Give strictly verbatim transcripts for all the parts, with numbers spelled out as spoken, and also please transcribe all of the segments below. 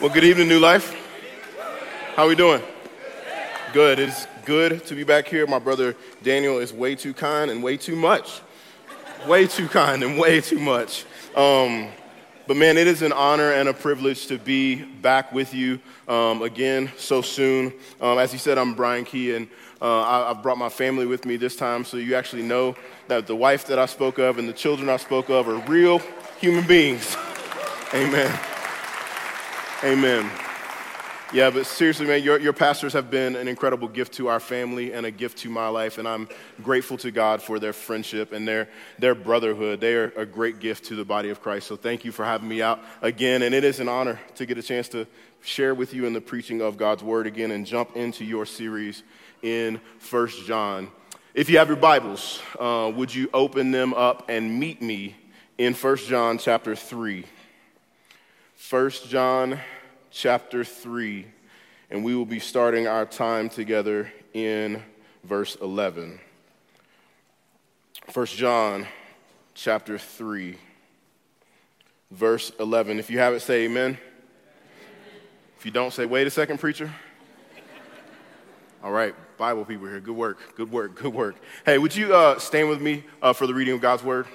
Well, good evening, New Life. How are we doing? Good. It's good to be back here. My brother Daniel is way too kind and way too much. Way too kind and way too much. Um, but man, it is an honor and a privilege to be back with you um, again so soon. Um, as he said, I'm Brian Key, and uh, I, I've brought my family with me this time, so you actually know that the wife that I spoke of and the children I spoke of are real human beings. Amen. Amen. Yeah, but seriously, man, your, your pastors have been an incredible gift to our family and a gift to my life, and I'm grateful to God for their friendship and their their brotherhood. They are a great gift to the body of Christ, so thank you for having me out again, and it is an honor to get a chance to share with you in the preaching of God's Word again and jump into your series in First John. If you have your Bibles, uh, would you open them up and meet me in First John chapter three. First John chapter three, and we will be starting our time together in verse eleven. First John chapter three, verse eleven. If you have it, say amen. Amen. If you don't, say, wait a second, preacher. All right, Bible people here, good work, good work, good work. Hey, would you uh, stand with me uh, for the reading of God's Word?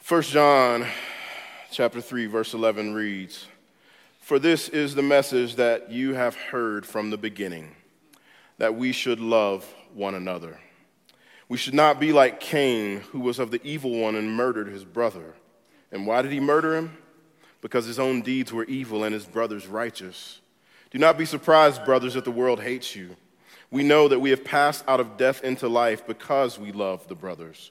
First John chapter three, verse eleven reads, "For this is the message that you have heard from the beginning, that we should love one another. We should not be like Cain, who was of the evil one and murdered his brother. And why did he murder him? Because his own deeds were evil and his brother's righteous. Do not be surprised, brothers, that the world hates you. We know that we have passed out of death into life because we love the brothers.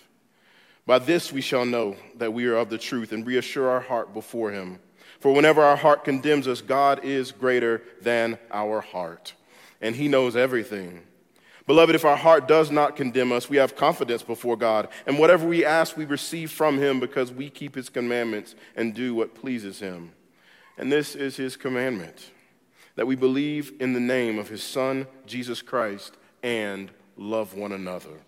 By this we shall know that we are of the truth and reassure our heart before him. For whenever our heart condemns us, God is greater than our heart, and he knows everything. Beloved, if our heart does not condemn us, we have confidence before God, and whatever we ask we receive from him because we keep his commandments and do what pleases him. And this is his commandment, that we believe in the name of his Son, Jesus Christ, and love one another,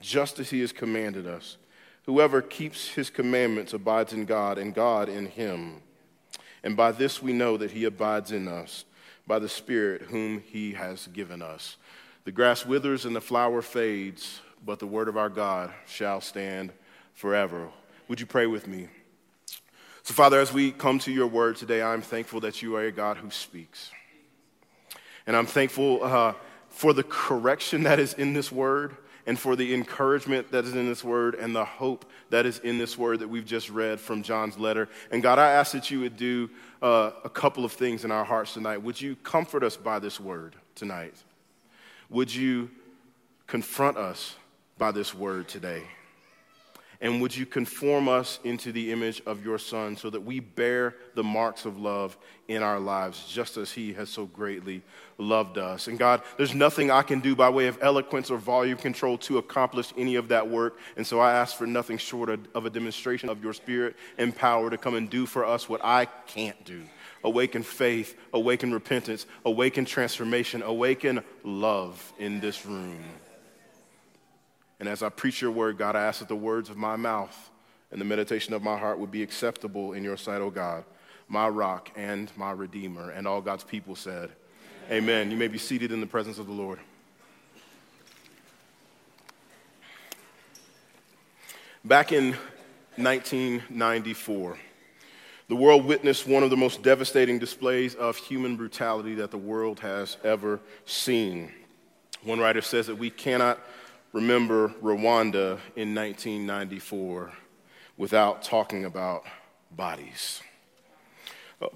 just as he has commanded us. Whoever keeps his commandments abides in God, and God in him. And by this we know that he abides in us, by the Spirit whom he has given us. The grass withers and the flower fades, but the word of our God shall stand forever." Would you pray with me? So, Father, as we come to your word today, I'm thankful that you are a God who speaks. And I'm thankful uh, for the correction that is in this word, and for the encouragement that is in this word and the hope that is in this word that we've just read from John's letter. And God, I ask that you would do uh, a couple of things in our hearts tonight. Would you comfort us by this word tonight? Would you confront us by this word today? And would you conform us into the image of your Son so that we bear the marks of love in our lives, just as he has so greatly loved us? And God, there's nothing I can do by way of eloquence or volume control to accomplish any of that work. And so I ask for nothing short of a demonstration of your Spirit and power to come and do for us what I can't do. Awaken faith, awaken repentance, awaken transformation, awaken love in this room. And as I preach your word, God, I ask that the words of my mouth and the meditation of my heart would be acceptable in your sight, O God, my rock and my redeemer. And all God's people said, amen. Amen. You may be seated in the presence of the Lord. Back in nineteen ninety-four, the world witnessed one of the most devastating displays of human brutality that the world has ever seen. One writer says that we cannot remember Rwanda in nineteen ninety-four without talking about bodies.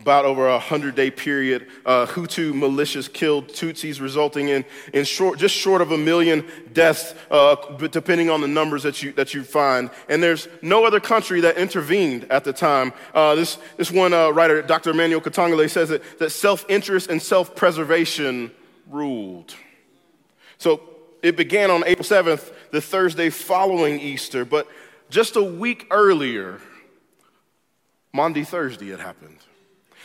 about over a hundred-day period. Uh, Hutu militias killed Tutsis, resulting in in short, just short of a million deaths, uh, depending on the numbers that you that you find. And there's no other country that intervened at the time. Uh, this this one uh, writer, Doctor Emmanuel Katongole, says that that self-interest and self-preservation ruled. So it began on April seventh, the Thursday following Easter, but just a week earlier, Maundy Thursday had happened.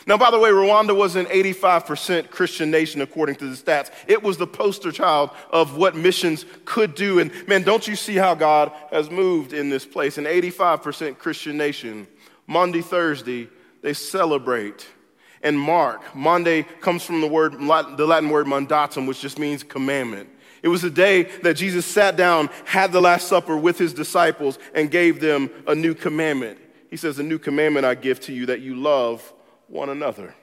Now, by the way, Rwanda was an eighty-five percent Christian nation, according to the stats. It was the poster child of what missions could do. And man, don't you see how God has moved in this place? An eighty-five percent Christian nation. Maundy Thursday, they celebrate and mark. Monday comes from the word, the Latin word mandatum, which just means commandment. It was the day that Jesus sat down, had the Last Supper with his disciples, and gave them a new commandment. He says, "A new commandment I give to you, that you love one another.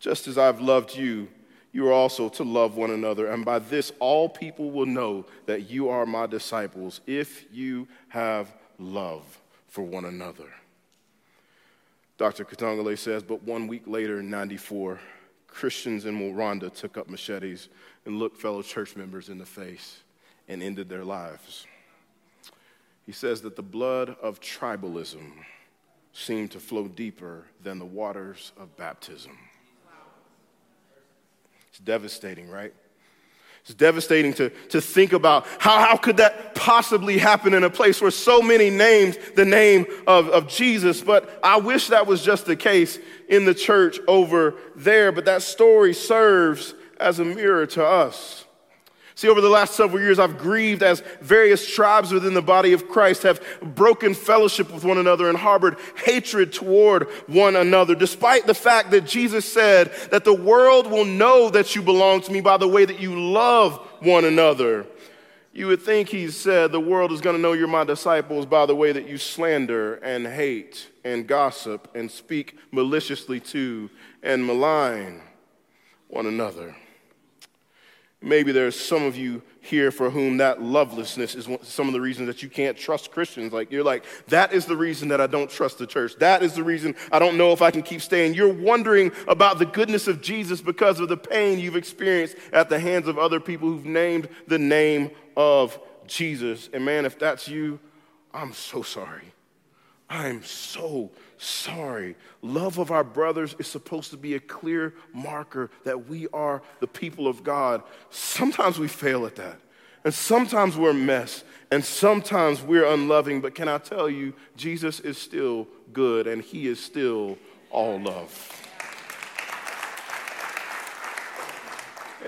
Just as I've loved you, you are also to love one another. And by this, all people will know that you are my disciples, if you have love for one another." Doctor Katongole says, but one week later in ninety-four, Christians in Rwanda took up machetes and looked fellow church members in the face and ended their lives. He says that the blood of tribalism seemed to flow deeper than the waters of baptism. It's devastating, right? It's devastating to, to think about how, how could that possibly happen in a place where so many named the name of, of Jesus. But I wish that was just the case in the church over there. But that story serves as a mirror to us. See, over the last several years, I've grieved as various tribes within the body of Christ have broken fellowship with one another and harbored hatred toward one another, despite the fact that Jesus said that the world will know that you belong to me by the way that you love one another. You would think he said the world is going to know you're my disciples by the way that you slander and hate and gossip and speak maliciously to and malign one another. Maybe there's some of you here for whom that lovelessness is some of the reasons that you can't trust Christians. Like, you're like, that is the reason that I don't trust the church. That is the reason I don't know if I can keep staying. You're wondering about the goodness of Jesus because of the pain you've experienced at the hands of other people who've named the name of Jesus. And man, if that's you, I'm so sorry. I'm so sorry. Love of our brothers is supposed to be a clear marker that we are the people of God. Sometimes we fail at that. And sometimes we're a mess. And sometimes we're unloving. But can I tell you, Jesus is still good and he is still all love.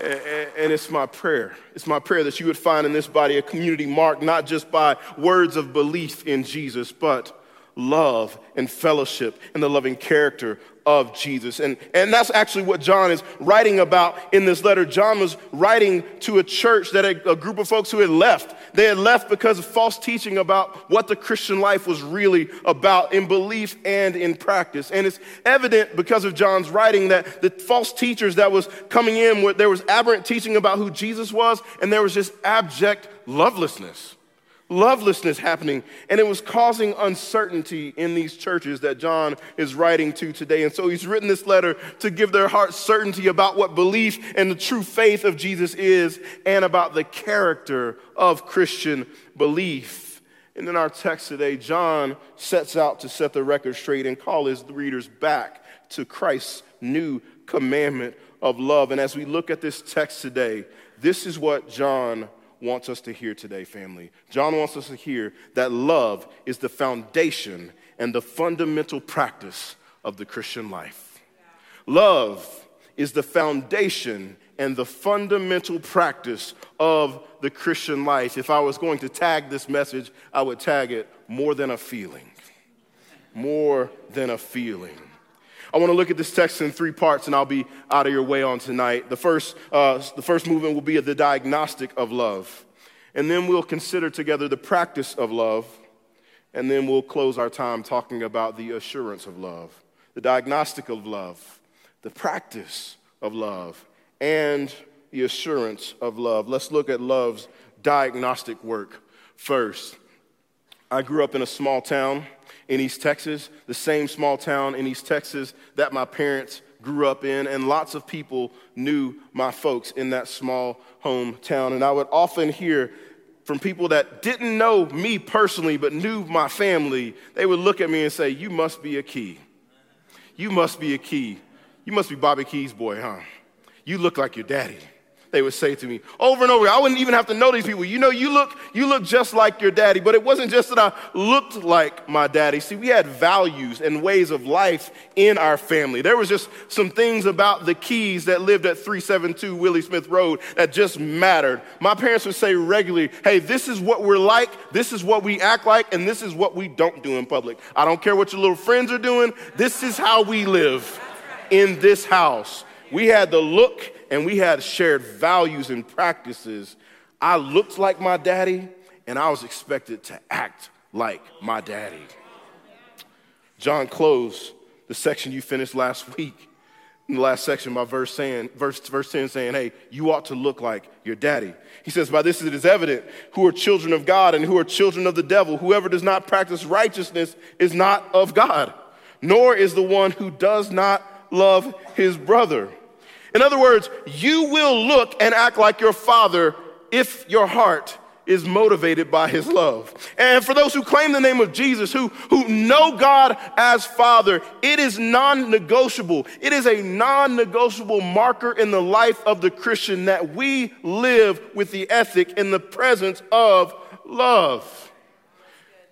And it's my prayer. It's my prayer that you would find in this body a community marked not just by words of belief in Jesus, but love and fellowship and the loving character of Jesus. And, and that's actually what John is writing about in this letter. John was writing to a church, that a, a group of folks who had left. They had left because of false teaching about what the Christian life was really about in belief and in practice. And it's evident because of John's writing that the false teachers that was coming in, where there was aberrant teaching about who Jesus was, and there was just abject lovelessness. Lovelessness happening, and it was causing uncertainty in these churches that John is writing to today. And so he's written this letter to give their hearts certainty about what belief and the true faith of Jesus is, and about the character of Christian belief. And in our text today, John sets out to set the record straight and call his readers back to Christ's new commandment of love. And as we look at this text today, this is what John wants us to hear today, family. John wants us to hear that love is the foundation and the fundamental practice of the Christian life. Love is the foundation and the fundamental practice of the Christian life. If I was going to tag this message, I would tag it more than a feeling. More than a feeling. I want to look at this text in three parts, and I'll be out of your way on tonight. The first, uh, the first movement will be the diagnostic of love. And then we'll consider together the practice of love. And then we'll close our time talking about the assurance of love, the diagnostic of love, the practice of love, and the assurance of love. Let's look at love's diagnostic work first. I grew up in a small town in East Texas, the same small town in East Texas that my parents grew up in, and lots of people knew my folks in that small hometown. And I would often hear from people that didn't know me personally but knew my family. They would look at me and say, "You must be a Key. You must be a Key. You must be Bobby Key's boy, huh? You look like your daddy." They would say to me over and over. I wouldn't even have to know these people. You know, you look, you look just like your daddy. But it wasn't just that I looked like my daddy. See, we had values and ways of life in our family. There was just some things about the Keys that lived at three seventy-two Willie Smith Road that just mattered. My parents would say regularly, "Hey, this is what we're like, this is what we act like, and this is what we don't do in public. I don't care what your little friends are doing. This is how we live in this house." We had the look and we had shared values and practices. I looked like my daddy, and I was expected to act like my daddy. John closed the section you finished last week, in the last section, by verse saying, verse, verse ten saying, "Hey, you ought to look like your daddy." He says, "By this it is evident who are children of God and who are children of the devil. Whoever does not practice righteousness is not of God, nor is the one who does not love his brother." In other words, you will look and act like your father if your heart is motivated by his love. And for those who claim the name of Jesus, who, who know God as Father, it is non-negotiable. It is a non-negotiable marker in the life of the Christian that we live with the ethic in the presence of love.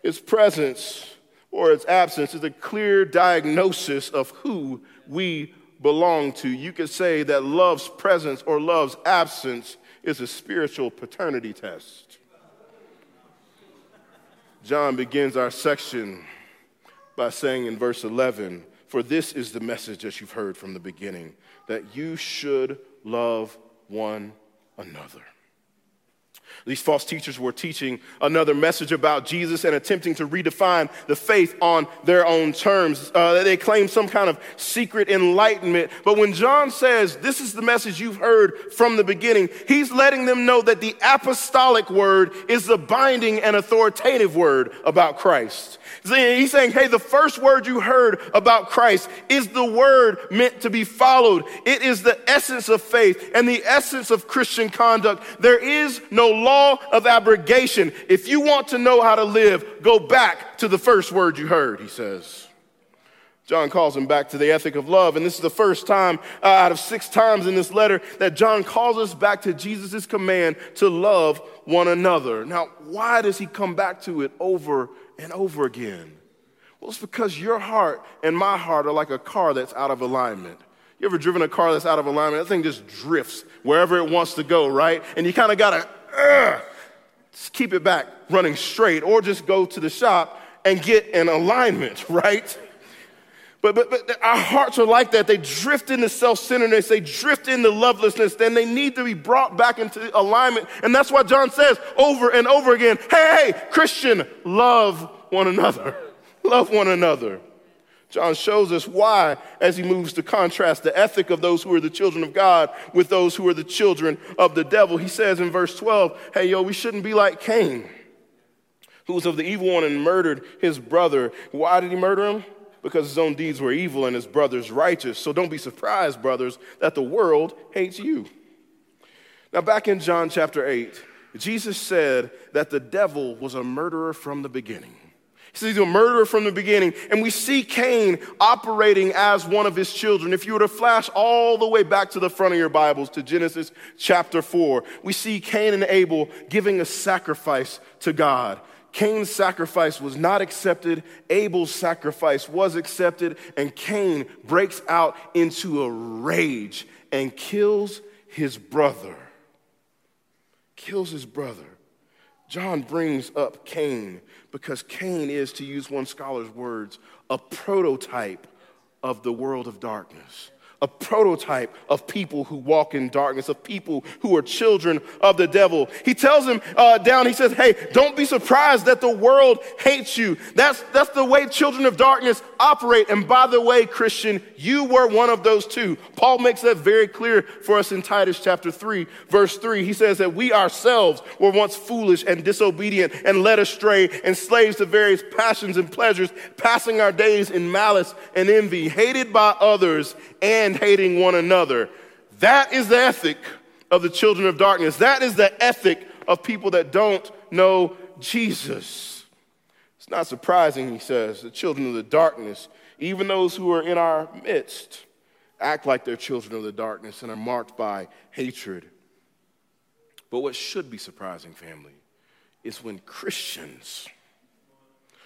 Its presence or its absence is a clear diagnosis of who we are. Belong to. You could say that love's presence or love's absence is a spiritual paternity test. John begins our section by saying in verse eleven, "For this is the message that you've heard from the beginning, that you should love one another." These false teachers were teaching another message about Jesus and attempting to redefine the faith on their own terms. Uh, they claimed some kind of secret enlightenment. But when John says, "This is the message you've heard from the beginning," he's letting them know that the apostolic word is the binding and authoritative word about Christ. He's saying, hey, the first word you heard about Christ is the word meant to be followed. It is the essence of faith and the essence of Christian conduct. There is no law of abrogation. If you want to know how to live, go back to the first word you heard, he says. John calls him back to the ethic of love, and this is the first time uh, out of six times in this letter that John calls us back to Jesus' command to love one another. Now, why does he come back to it over and over again? Well, it's because your heart and my heart are like a car that's out of alignment. You ever driven a car that's out of alignment? That thing just drifts wherever it wants to go, right? And you kind of got to uh, just keep it back running straight, or just go to the shop and get an alignment, right? But, but, but our hearts are like that. They drift into self-centeredness. They drift into lovelessness. Then they need to be brought back into alignment. And that's why John says over and over again, hey, hey, Christian, love one another. Love one another. John shows us why as he moves to contrast the ethic of those who are the children of God with those who are the children of the devil. He says in verse twelve, hey, yo, we shouldn't be like Cain, who was of the evil one and murdered his brother. Why did he murder him? Because his own deeds were evil and his brothers righteous. So don't be surprised, brothers, that the world hates you. Now, back in John chapter eight, Jesus said that the devil was a murderer from the beginning. He says he's a murderer from the beginning. And we see Cain operating as one of his children. If you were to flash all the way back to the front of your Bibles to Genesis chapter four, we see Cain and Abel giving a sacrifice to God. Cain's sacrifice was not accepted, Abel's sacrifice was accepted, and Cain breaks out into a rage and kills his brother. Kills his brother. John brings up Cain because Cain is, to use one scholar's words, a prototype of the world of darkness, a prototype of people who walk in darkness, of people who are children of the devil. He tells him uh, down, he says, hey, don't be surprised that the world hates you. That's, that's the way children of darkness operate. And by the way, Christian, you were one of those two. Paul makes that very clear for us in Titus chapter three, verse three. He says that we ourselves were once foolish and disobedient and led astray and slaves to various passions and pleasures, passing our days in malice and envy, hated by others and And hating one another. That is the ethic of the children of darkness. That is the ethic of people that don't know Jesus. It's not surprising, he says, the children of the darkness, even those who are in our midst, act like they're children of the darkness and are marked by hatred. But what should be surprising, family, is when Christians,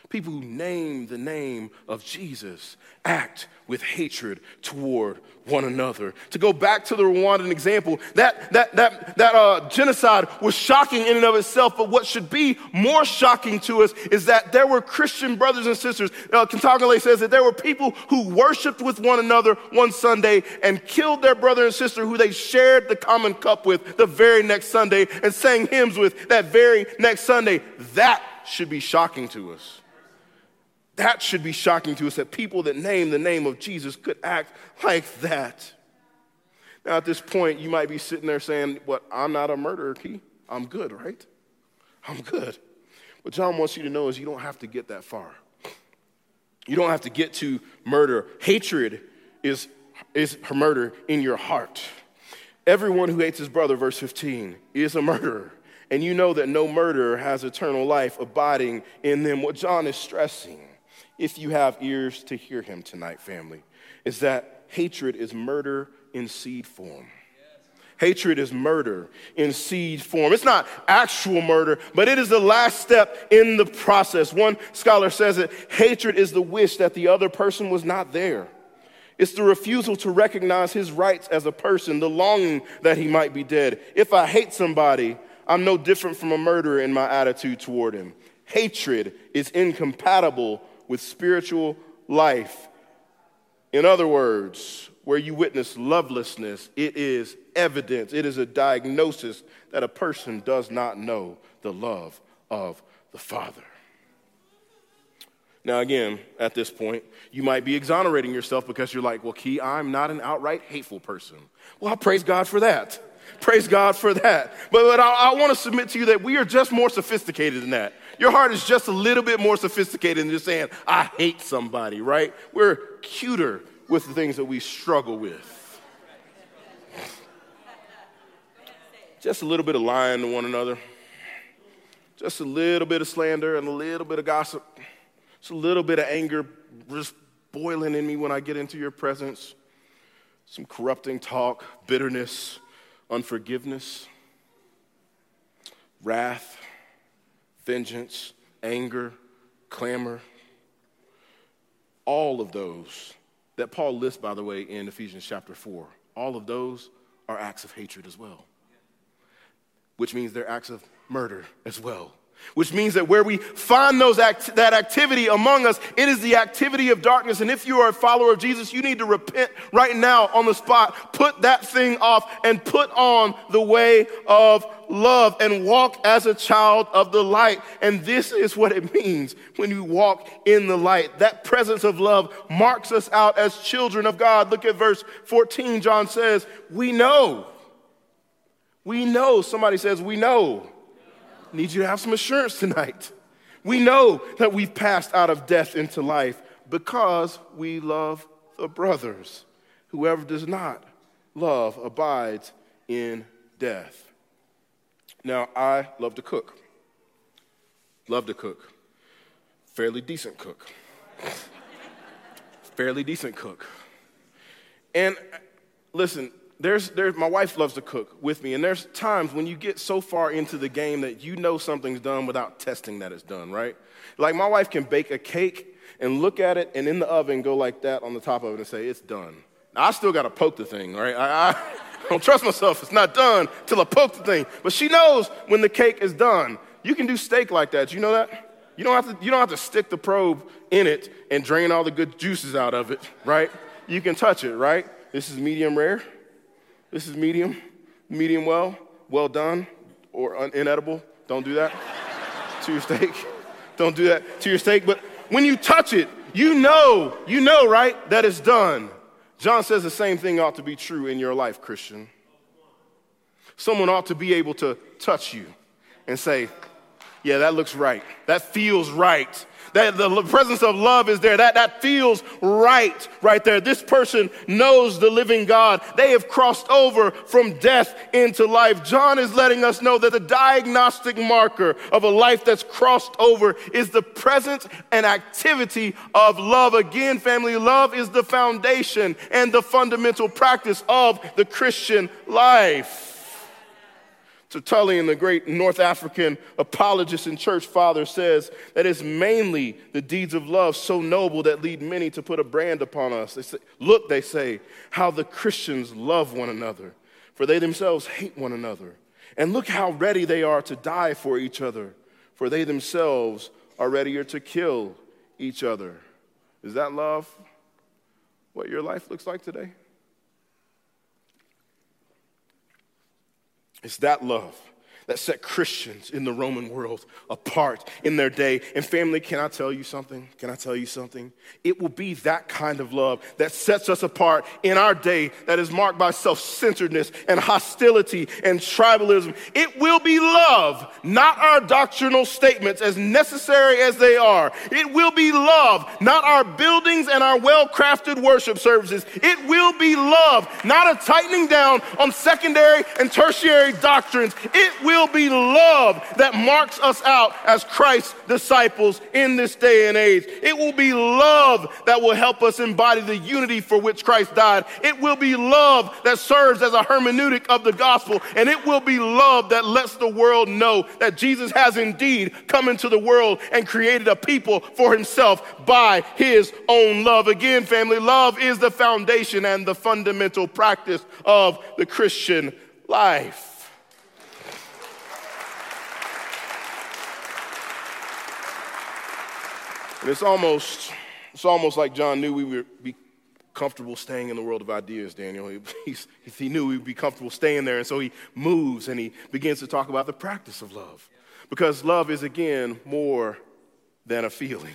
people who name the name of Jesus, act with hatred toward one another. To go back to the Rwandan example, that that that that uh, genocide was shocking in and of itself, but what should be more shocking to us is that there were Christian brothers and sisters. Uh, Katongole says that there were people who worshiped with one another one Sunday and killed their brother and sister who they shared the common cup with the very next Sunday and sang hymns with that very next Sunday. That should be shocking to us. That should be shocking to us, that people that name the name of Jesus could act like that. Now, at this point, you might be sitting there saying, "What? I'm not a murderer, Key. I'm good, right? I'm good." What John wants you to know is you don't have to get that far. You don't have to get to murder. Hatred is, is murder in your heart. Everyone who hates his brother, verse fifteen, is a murderer. And you know that no murderer has eternal life abiding in them. What John is stressing, if you have ears to hear him tonight, family, is that hatred is murder in seed form. Yes. Hatred is murder in seed form. It's not actual murder, but it is the last step in the process. One scholar says that hatred is the wish that the other person was not there. It's the refusal to recognize his rights as a person, the longing that he might be dead. If I hate somebody, I'm no different from a murderer in my attitude toward him. Hatred is incompatible with spiritual life. In other words, where you witness lovelessness, it is evidence, it is a diagnosis that a person does not know the love of the Father. Now again, at this point, you might be exonerating yourself because you're like, well, Key, I'm not an outright hateful person. Well, I praise God for that. Praise God for that. But, but I, I want to submit to you that we are just more sophisticated than that. Your heart is just a little bit more sophisticated than just saying, I hate somebody, right? We're cuter with the things that we struggle with. Just a little bit of lying to one another. Just a little bit of slander and a little bit of gossip. Just a little bit of anger just boiling in me when I get into your presence. Some corrupting talk, bitterness, unforgiveness, wrath, vengeance, anger, clamor, all of those that Paul lists, by the way, in Ephesians chapter four, all of those are acts of hatred as well, which means they're acts of murder as well, which means that where we find those act- that activity among us, it is the activity of darkness. And if you are a follower of Jesus, you need to repent right now on the spot, put that thing off and put on the way of love and walk as a child of the light. And this is what it means when you walk in the light. That presence of love marks us out as children of God. Look at verse fourteen, John says, we know. We know. Somebody says, we know. Need you to have some assurance tonight. We know that we've passed out of death into life because we love the brothers. Whoever does not love abides in death. Now, I love to cook. Love to cook. Fairly decent cook. Fairly decent cook. And listen, There's, there's, my wife loves to cook with me, and there's times when you get so far into the game that you know something's done without testing that it's done, right? Like my wife can bake a cake and look at it and in the oven go like that on the top of it and say, it's done. Now, I still got to poke the thing, right? I, I don't trust myself. It's not done till I poke the thing. But she knows when the cake is done. You can do steak like that. You know that? You don't have to, you don't have to stick the probe in it and drain all the good juices out of it, right? You can touch it, right? This is medium rare. This is medium, medium well, well done, or un- inedible. Don't do that to your steak. Don't do that to your steak. But when you touch it, you know, you know, right, that it's done. John says the same thing ought to be true in your life, Christian. Someone ought to be able to touch you and say, yeah, that looks right. That feels right. That the presence of love is there. That, that feels right right there. This person knows the living God. They have crossed over from death into life. John is letting us know that the diagnostic marker of a life that's crossed over is the presence and activity of love. Again, family, love is the foundation and the fundamental practice of the Christian life. Tertullian, the great North African apologist and church father, says that it's mainly the deeds of love so noble that lead many to put a brand upon us. They say, look, they say, how the Christians love one another, for they themselves hate one another. And look how ready they are to die for each other, for they themselves are readier to kill each other. Is that love? What your life looks like today? It's that love that set Christians in the Roman world apart in their day. And family, can I tell you something? Can I tell you something? It will be that kind of love that sets us apart in our day that is marked by self-centeredness and hostility and tribalism. It will be love, not our doctrinal statements, as necessary as they are. It will be love, not our buildings and our well-crafted worship services. It will be love, not a tightening down on secondary and tertiary doctrines. It will be love that marks us out as Christ's disciples in this day and age. It will be love that will help us embody the unity for which Christ died. It will be love that serves as a hermeneutic of the gospel, and it will be love that lets the world know that Jesus has indeed come into the world and created a people for himself by his own love. Again, family, love is the foundation and the fundamental practice of the Christian life. And it's almost, it's almost like John knew we would be comfortable staying in the world of ideas, Daniel. He, he's, he knew we would be comfortable staying there, and so he moves and he begins to talk about the practice of love. Because love is, again, more than a feeling.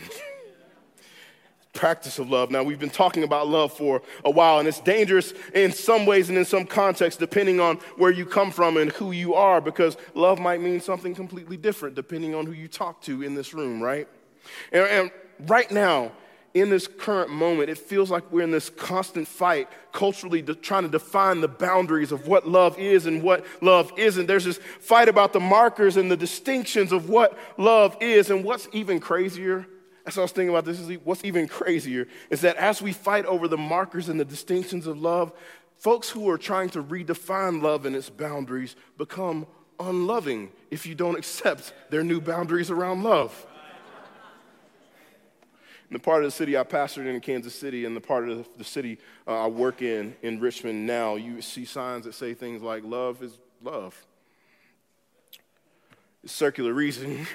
Practice of love. Now, we've been talking about love for a while, and it's dangerous in some ways and in some contexts, depending on where you come from and who you are, because love might mean something completely different depending on who you talk to in this room, right? And, and right now, in this current moment, it feels like we're in this constant fight culturally de- trying to define the boundaries of what love is and what love isn't. There's this fight about the markers and the distinctions of what love is. And what's even crazier, as I was thinking about this, is what's even crazier is that as we fight over the markers and the distinctions of love, folks who are trying to redefine love and its boundaries become unloving if you don't accept their new boundaries around love. The part of the city I pastored in in Kansas City and the part of the city uh, I work in, in Richmond now, you see signs that say things like, love is love. It's circular reasoning.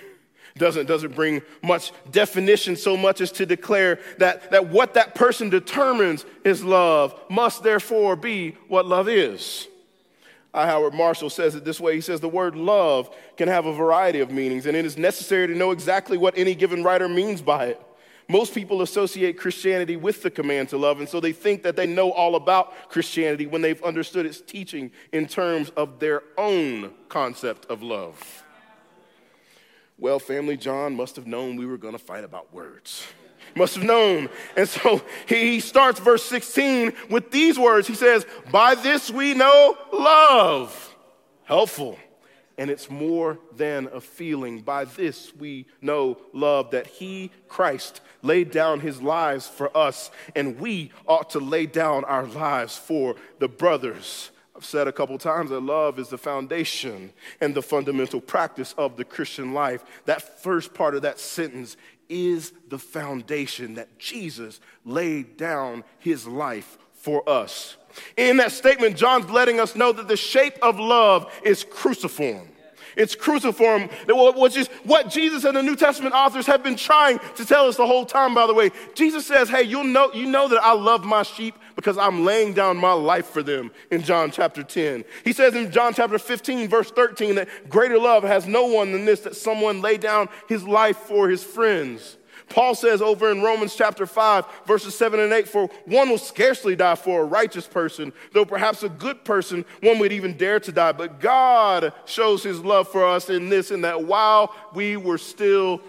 Doesn't, doesn't bring much definition so much as to declare that, that what that person determines is love must therefore be what love is. I, Howard Marshall says it this way. He says the word love can have a variety of meanings, and it is necessary to know exactly what any given writer means by it. Most people associate Christianity with the command to love, and so they think that they know all about Christianity when they've understood its teaching in terms of their own concept of love. Well, family, John must have known we were going to fight about words. Must have known. And so he starts verse sixteen with these words. He says, by this we know love. Helpful. And it's more than a feeling. By this we know love, that he, Christ, laid down his lives for us, and we ought to lay down our lives for the brothers. I've said a couple times that love is the foundation and the fundamental practice of the Christian life. That first part of that sentence is the foundation that Jesus laid down his life for us. In that statement, John's letting us know that the shape of love is cruciform. It's cruciform, which is what Jesus and the New Testament authors have been trying to tell us the whole time, by the way. Jesus says, hey, you'll know, you know that I love my sheep because I'm laying down my life for them in John chapter ten. He says in John chapter fifteen, verse thirteen, that greater love has no one than this, that someone lay down his life for his friends. Paul says over in Romans chapter five, verses seven and eight, for one will scarcely die for a righteous person, though perhaps a good person, one would even dare to die. But God shows his love for us in this, in that while we were still,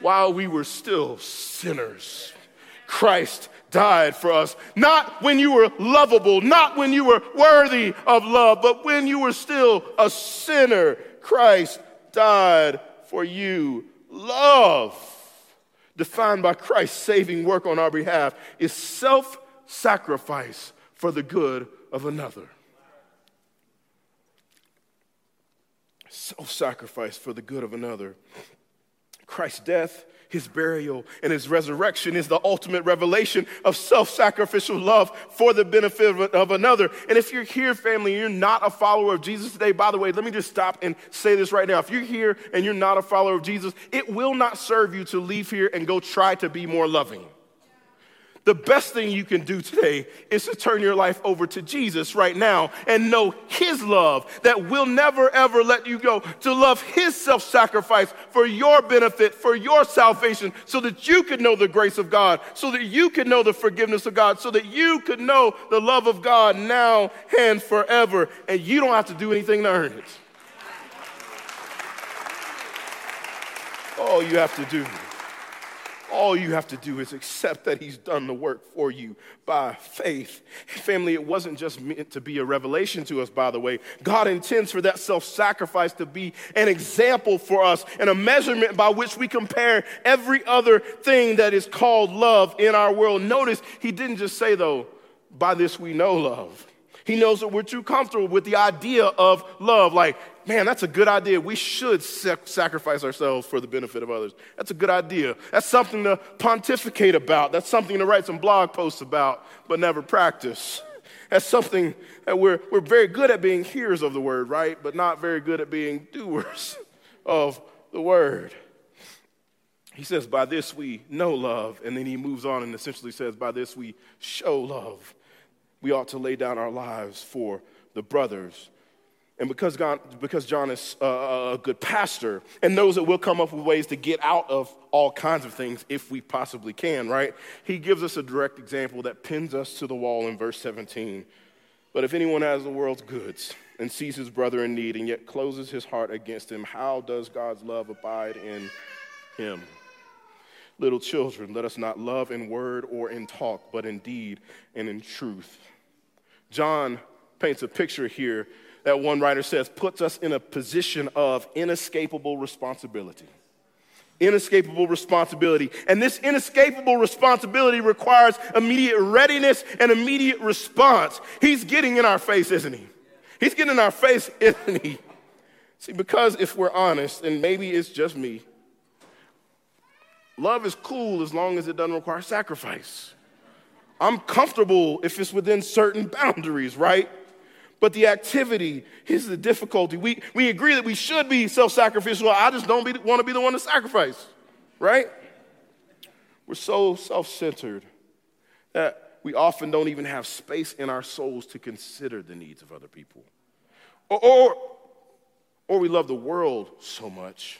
while we were still sinners, Christ died for us. Not when you were lovable, not when you were worthy of love, but when you were still a sinner, Christ died for you. Love, defined by Christ's saving work on our behalf, is self-sacrifice for the good of another. Self-sacrifice for the good of another. Christ's death, his burial, and his resurrection is the ultimate revelation of self-sacrificial love for the benefit of another. And if you're here, family, you're not a follower of Jesus today, by the way, let me just stop and say this right now. If you're here and you're not a follower of Jesus, it will not serve you to leave here and go try to be more loving. The best thing you can do today is to turn your life over to Jesus right now and know his love that will never, ever let you go, to love his self-sacrifice for your benefit, for your salvation, so that you could know the grace of God, so that you could know the forgiveness of God, so that you could know the love of God now and forever, and you don't have to do anything to earn it. All you have to do All you have to do is accept that he's done the work for you by faith. Family, it wasn't just meant to be a revelation to us, by the way. God intends for that self-sacrifice to be an example for us and a measurement by which we compare every other thing that is called love in our world. Notice he didn't just say, though, by this we know love. He knows that we're too comfortable with the idea of love. Like, man, that's a good idea. We should sacrifice ourselves for the benefit of others. That's a good idea. That's something to pontificate about. That's something to write some blog posts about, but never practice. That's something that we're, we're very good at being hearers of the word, right? But not very good at being doers of the word. He says, by this we know love. And then he moves on and essentially says, by this we show love. We ought to lay down our lives for the brothers. And because God, because John is a good pastor and knows that we'll come up with ways to get out of all kinds of things if we possibly can, right? He gives us a direct example that pins us to the wall in verse seventeen. But if anyone has the world's goods and sees his brother in need and yet closes his heart against him, how does God's love abide in him? Little children, let us not love in word or in talk, but in deed and in truth. John paints a picture here that one writer says puts us in a position of inescapable responsibility. Inescapable responsibility. And this inescapable responsibility requires immediate readiness and immediate response. He's getting in our face, isn't he? He's getting in our face, isn't he? See, because if we're honest, and maybe it's just me, love is cool as long as it doesn't require sacrifice. I'm comfortable if it's within certain boundaries, right? But the activity is the difficulty. We we agree that we should be self-sacrificial. I just don't be, want to be the one to sacrifice, right? We're so self-centered that we often don't even have space in our souls to consider the needs of other people. Or, or, or we love the world so much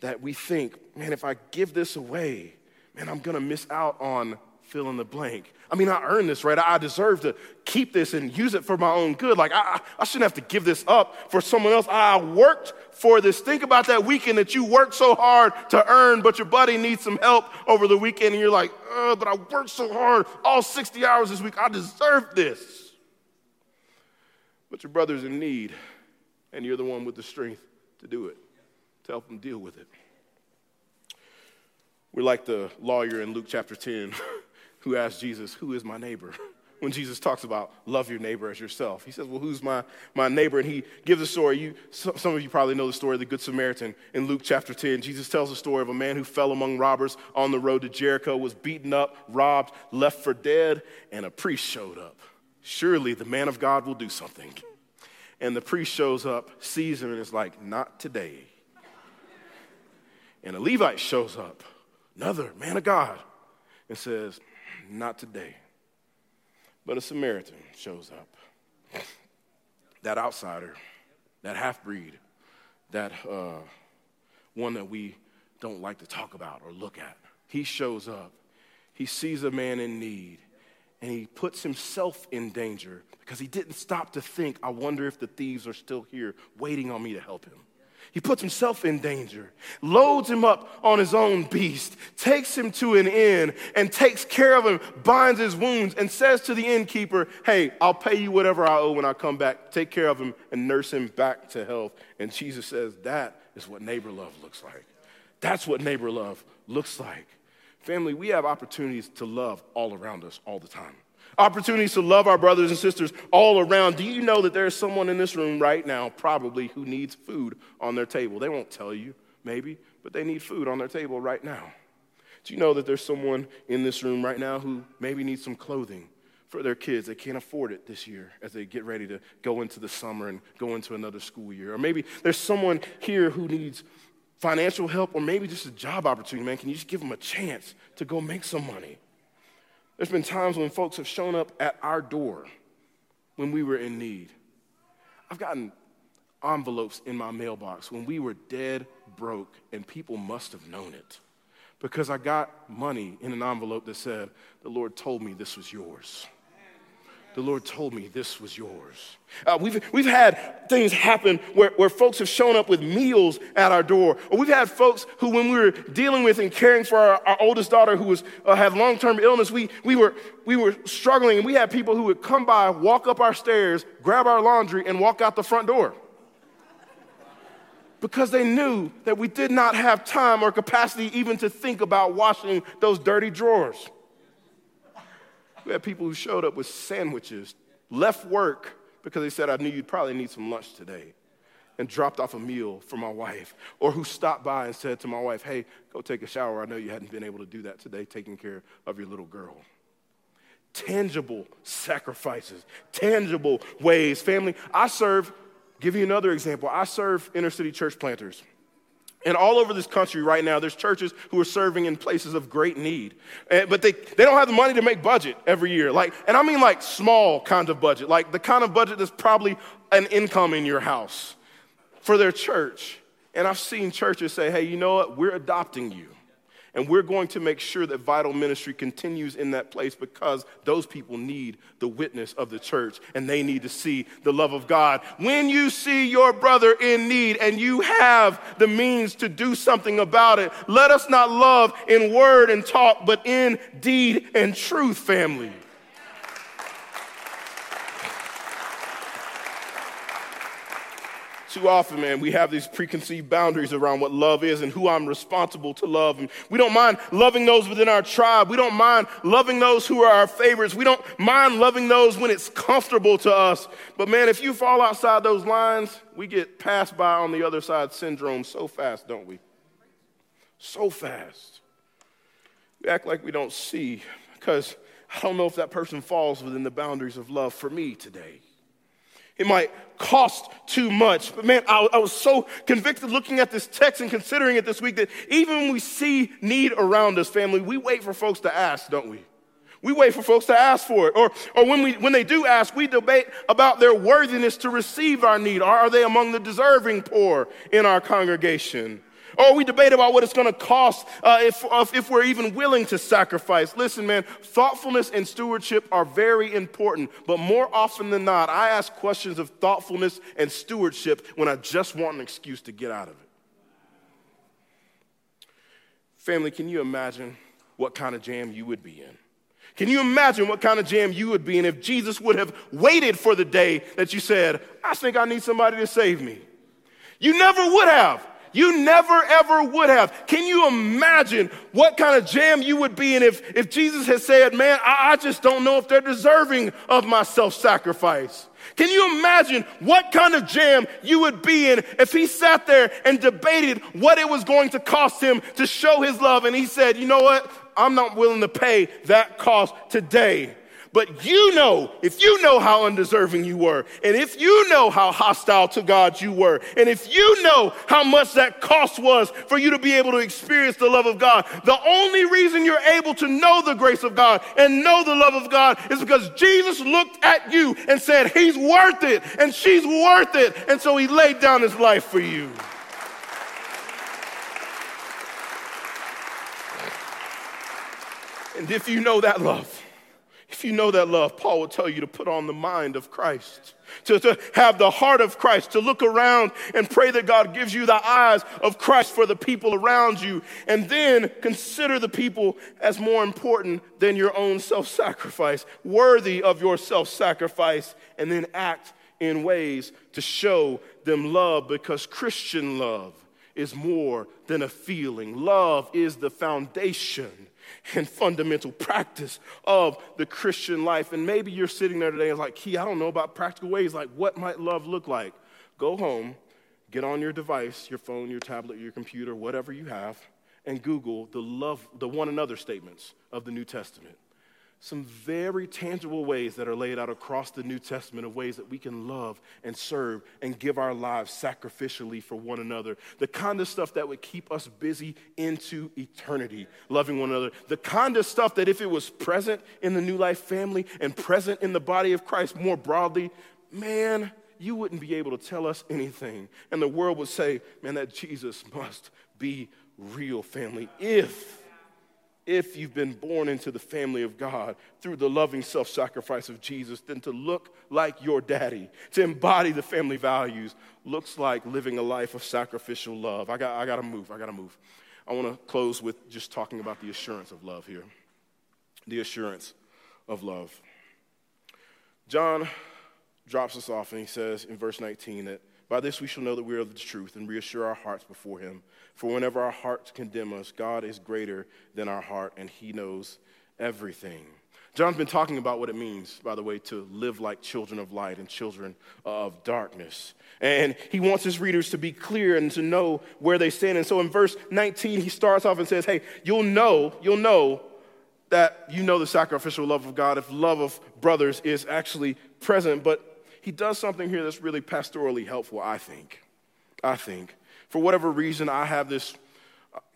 that we think, man, if I give this away, man, I'm gonna miss out on fill in the blank. I mean, I earned this, right? I deserve to keep this and use it for my own good. Like, I, I shouldn't have to give this up for someone else. I worked for this. Think about that weekend that you worked so hard to earn, but your buddy needs some help over the weekend, and you're like, oh, but I worked so hard all sixty hours this week. I deserve this. But your brother's in need, and you're the one with the strength to do it, to help them deal with it. We're like the lawyer in Luke chapter ten who asked Jesus, who is my neighbor? When Jesus talks about love your neighbor as yourself, he says, well, who's my, my neighbor? And he gives a story. You, some of you probably know the story of the Good Samaritan in Luke chapter ten. Jesus tells the story of a man who fell among robbers on the road to Jericho, was beaten up, robbed, left for dead, and a priest showed up. Surely the man of God will do something. And the priest shows up, sees him, and is like, not today. And a Levite shows up, another man of God, and says, not today. But a Samaritan shows up. That outsider, that half-breed, that uh, one that we don't like to talk about or look at. He shows up. He sees a man in need, and he puts himself in danger because he didn't stop to think, I wonder if the thieves are still here waiting on me to help him. He puts himself in danger, loads him up on his own beast, takes him to an inn, and takes care of him, binds his wounds, and says to the innkeeper, hey, I'll pay you whatever I owe when I come back. Take care of him and nurse him back to health. And Jesus says, that is what neighbor love looks like. That's what neighbor love looks like. Family, we have opportunities to love all around us all the time. Opportunities to love our brothers and sisters all around. Do you know that there's someone in this room right now probably who needs food on their table? They won't tell you, maybe, but they need food on their table right now. Do you know that there's someone in this room right now who maybe needs some clothing for their kids? They can't afford it this year as they get ready to go into the summer and go into another school year. Or maybe there's someone here who needs financial help or maybe just a job opportunity. Man, can you just give them a chance to go make some money? There's been times when folks have shown up at our door when we were in need. I've gotten envelopes in my mailbox when we were dead broke, and people must have known it because I got money in an envelope that said, the Lord told me this was yours. The Lord told me this was yours. Uh, we've, we've had things happen where, where folks have shown up with meals at our door. Or we've had folks who, when we were dealing with and caring for our, our oldest daughter who was uh, had long-term illness, we we were we were struggling, and we had people who would come by, walk up our stairs, grab our laundry, and walk out the front door. Because they knew that we did not have time or capacity even to think about washing those dirty drawers. We had people who showed up with sandwiches, left work because they said, I knew you'd probably need some lunch today, and dropped off a meal for my wife, or who stopped by and said to my wife, hey, go take a shower. I know you hadn't been able to do that today, taking care of your little girl. Tangible sacrifices, tangible ways. Family, I serve, give you another example, I serve inner city church planters. And all over this country right now, there's churches who are serving in places of great need. And, but they, they don't have the money to make budget every year. Like, and I mean like small kind of budget, like the kind of budget that's probably an income in your house for their church. And I've seen churches say, hey, you know what? We're adopting you. And we're going to make sure that vital ministry continues in that place because those people need the witness of the church and they need to see the love of God. When you see your brother in need and you have the means to do something about it, let us not love in word and talk, but in deed and truth, family. Too often, man, we have these preconceived boundaries around what love is and who I'm responsible to love. And we don't mind loving those within our tribe. We don't mind loving those who are our favorites. We don't mind loving those when it's comfortable to us. But man, if you fall outside those lines, we get passed by on the other side syndrome so fast, don't we? So fast. We act like we don't see because I don't know if that person falls within the boundaries of love for me today. It might cost too much. But man, I, I was so convicted looking at this text and considering it this week that even when we see need around us, family, we wait for folks to ask, don't we? We wait for folks to ask for it. Or, or when we when they do ask, we debate about their worthiness to receive our need. Are they among the deserving poor in our congregation? Or we debate about what it's going to cost uh, if, if we're even willing to sacrifice. Listen, man, thoughtfulness and stewardship are very important. But more often than not, I ask questions of thoughtfulness and stewardship when I just want an excuse to get out of it. Family, can you imagine what kind of jam you would be in? Can you imagine what kind of jam you would be in if Jesus would have waited for the day that you said, I think I need somebody to save me? You never would have. You never, ever would have. Can you imagine what kind of jam you would be in if, if Jesus had said, man, I, I just don't know if they're deserving of my self-sacrifice? Can you imagine what kind of jam you would be in if he sat there and debated what it was going to cost him to show his love? And he said, you know what? I'm not willing to pay that cost today. But you know, if you know how undeserving you were, and if you know how hostile to God you were, and if you know how much that cost was for you to be able to experience the love of God, the only reason you're able to know the grace of God and know the love of God is because Jesus looked at you and said, he's worth it, and she's worth it. And so he laid down his life for you. And if you know that love, if you know that love, Paul will tell you to put on the mind of Christ, to, to have the heart of Christ, to look around and pray that God gives you the eyes of Christ for the people around you, and then consider the people as more important than your own self-sacrifice, worthy of your self-sacrifice, and then act in ways to show them love, because Christian love is more than a feeling. Love is the foundation and fundamental practice of the Christian life. And maybe you're sitting there today and like, Key, I don't know about practical ways. Like, what might love look like? Go home, get on your device, your phone, your tablet, your computer, whatever you have, and Google the love, the one another statements of the New Testament. Some very tangible ways that are laid out across the New Testament of ways that we can love and serve and give our lives sacrificially for one another. The kind of stuff that would keep us busy into eternity, loving one another. The kind of stuff that if it was present in the New Life family and present in the body of Christ more broadly, man, you wouldn't be able to tell us anything. And the world would say, man, that Jesus must be real, family, if... If you've been born into the family of God through the loving self-sacrifice of Jesus, then to look like your daddy, to embody the family values, looks like living a life of sacrificial love. I got, I got to move. I got to move. I want to close with just talking about the assurance of love here. The assurance of love. John drops us off and he says in verse nineteen that by this we shall know that we are of the truth and reassure our hearts before him. For whenever our hearts condemn us, God is greater than our heart, and he knows everything. John's been talking about what it means, by the way, to live like children of light and children of darkness. And he wants his readers to be clear and to know where they stand. And so in verse nineteen, he starts off and says, hey, you'll know, you'll know that you know the sacrificial love of God if love of brothers is actually present. But he does something here that's really pastorally helpful, I think. I think. For whatever reason, I have this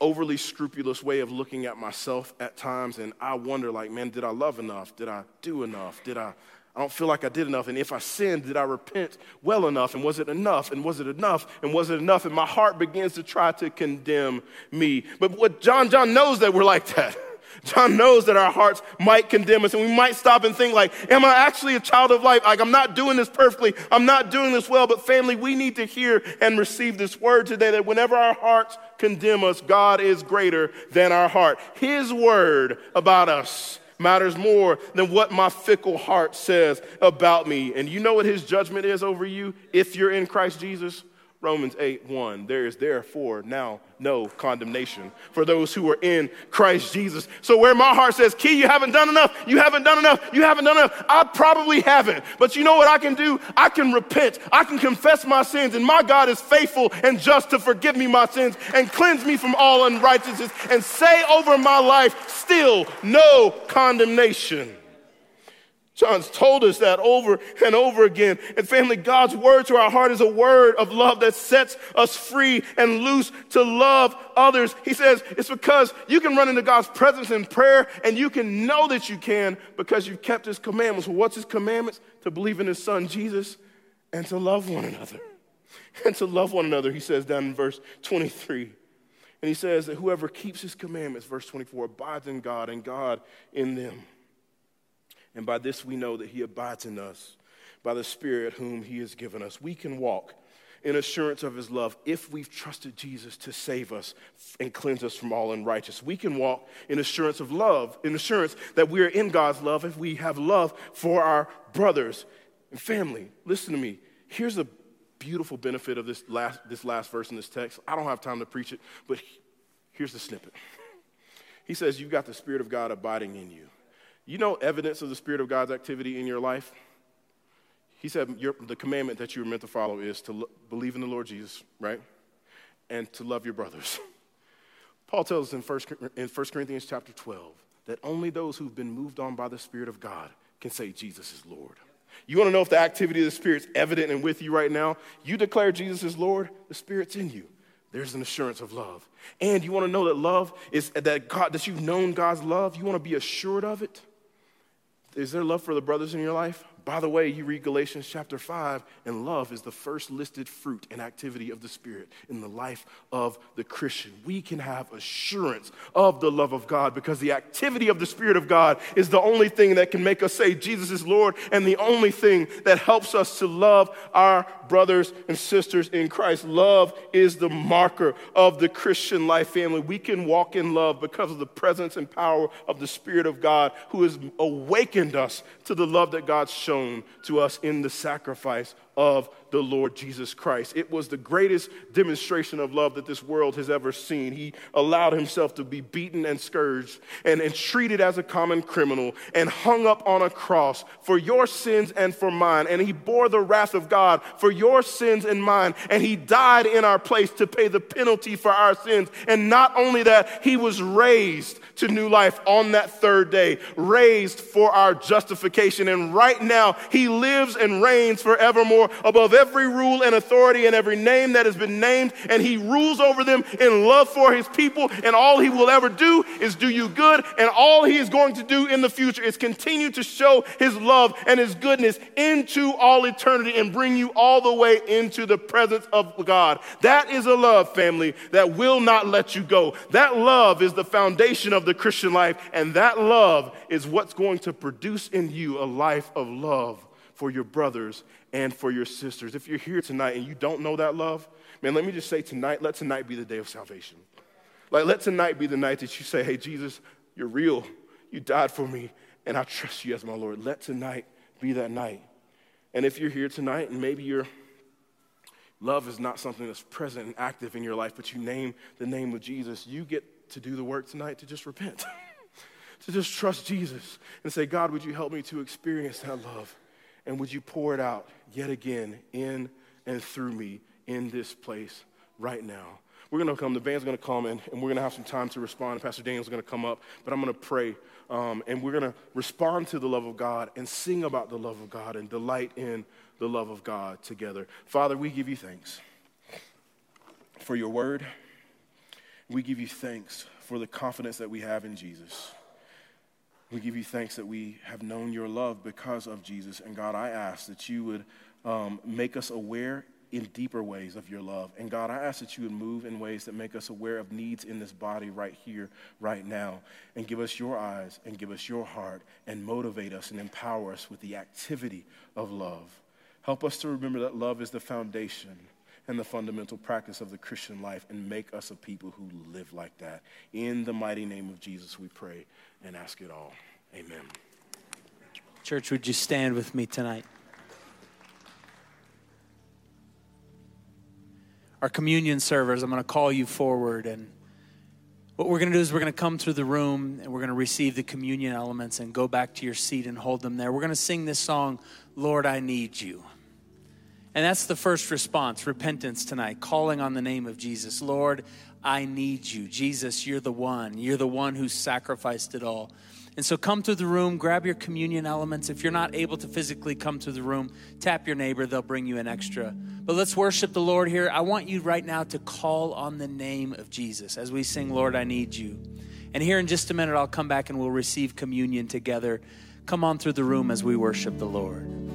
overly scrupulous way of looking at myself at times, and I wonder, like, man, did I love enough? Did I do enough? Did I, I don't feel like I did enough. And if I sinned, did I repent well enough? And was it enough? And was it enough? And was it enough? And my heart begins to try to condemn me. But what John, John knows that we're like that. John knows that our hearts might condemn us, and we might stop and think like, am I actually a child of light? Like, I'm not doing this perfectly. I'm not doing this well. But family, we need to hear and receive this word today that whenever our hearts condemn us, God is greater than our heart. His word about us matters more than what my fickle heart says about me. And you know what his judgment is over you if you're in Christ Jesus? Romans eight one, there is therefore now no condemnation for those who are in Christ Jesus. So where my heart says, Key, you haven't done enough, you haven't done enough, you haven't done enough, I probably haven't. But you know what I can do? I can repent. I can confess my sins, and my God is faithful and just to forgive me my sins and cleanse me from all unrighteousness and say over my life, still no condemnation. John's told us that over and over again. And family, God's word to our heart is a word of love that sets us free and loose to love others. He says it's because you can run into God's presence in prayer, and you can know that you can because you've kept his commandments. Well, what's his commandments? To believe in his son, Jesus, and to love one another. And to love one another, he says down in verse twenty-three. And he says that whoever keeps his commandments, verse twenty-four, abides in God and God in them. And by this we know that he abides in us, by the Spirit whom he has given us. We can walk in assurance of his love if we've trusted Jesus to save us and cleanse us from all unrighteous. We can walk in assurance of love, in assurance that we are in God's love if we have love for our brothers and family. Listen to me. Here's the beautiful benefit of this last, this last verse in this text. I don't have time to preach it, but here's the snippet. He says, you've got the Spirit of God abiding in you. You know evidence of the Spirit of God's activity in your life? He said your, the commandment that you were meant to follow is to lo- believe in the Lord Jesus, right? And to love your brothers. Paul tells us in First Corinthians chapter twelve that only those who've been moved on by the Spirit of God can say Jesus is Lord. You want to know if the activity of the Spirit's evident and with you right now? You declare Jesus is Lord, the Spirit's in you. There's an assurance of love. And you want to know that love is that God, that you've known God's love, you want to be assured of it. Is there love for the brothers in your life? By the way, you read Galatians chapter five, and love is the first listed fruit and activity of the Spirit in the life of the Christian. We can have assurance of the love of God because the activity of the Spirit of God is the only thing that can make us say Jesus is Lord and the only thing that helps us to love our brothers and sisters in Christ. Love is the marker of the Christian life family. We can walk in love because of the presence and power of the Spirit of God who has awakened us to the love that God's shown to us in the sacrifice of the Lord Jesus Christ. It was the greatest demonstration of love that this world has ever seen. He allowed himself to be beaten and scourged and, and treated as a common criminal and hung up on a cross for your sins and for mine. And he bore the wrath of God for your sins and mine. And he died in our place to pay the penalty for our sins. And not only that, he was raised to new life on that third day, raised for our justification. And right now, he lives and reigns forevermore above every rule and authority and every name that has been named, and he rules over them in love for his people, and all he will ever do is do you good, and all he is going to do in the future is continue to show his love and his goodness into all eternity and bring you all the way into the presence of God. That is a love, family, that will not let you go. That love is the foundation of the Christian life, and that love is what's going to produce in you a life of love for your brothers and for your sisters. If you're here tonight and you don't know that love, man, let me just say tonight, let tonight be the day of salvation. Like, let tonight be the night that you say, hey, Jesus, you're real. You died for me, and I trust you as my Lord. Let tonight be that night. And if you're here tonight and maybe your love is not something that's present and active in your life, but you name the name of Jesus, you get to do the work tonight to just repent, to just trust Jesus and say, God, would you help me to experience that love? And would you pour it out yet again in and through me in this place right now? We're going to come. The band's going to come, and, and we're going to have some time to respond. Pastor Daniel's going to come up, but I'm going to pray. Um, and we're going to respond to the love of God and sing about the love of God and delight in the love of God together. Father, we give you thanks for your word. We give you thanks for the confidence that we have in Jesus. We give you thanks that we have known your love because of Jesus. And God, I ask that you would um, make us aware in deeper ways of your love. And God, I ask that you would move in ways that make us aware of needs in this body right here, right now. And give us your eyes and give us your heart and motivate us and empower us with the activity of love. Help us to remember that love is the foundation and the fundamental practice of the Christian life, and make us a people who live like that. In the mighty name of Jesus, we pray and ask it all. Amen. Church, would you stand with me tonight? Our communion servers, I'm going to call you forward, and what we're going to do is we're going to come through the room and we're going to receive the communion elements and go back to your seat and hold them there. We're going to sing this song, Lord, I Need You. And that's the first response, repentance tonight, calling on the name of Jesus. Lord, I need you. Jesus, you're the one. You're the one who sacrificed it all. And so come through the room, grab your communion elements. If you're not able to physically come through the room, tap your neighbor. They'll bring you an extra. But let's worship the Lord here. I want you right now to call on the name of Jesus as we sing, Lord, I Need You. And here in just a minute, I'll come back and we'll receive communion together. Come on through the room as we worship the Lord.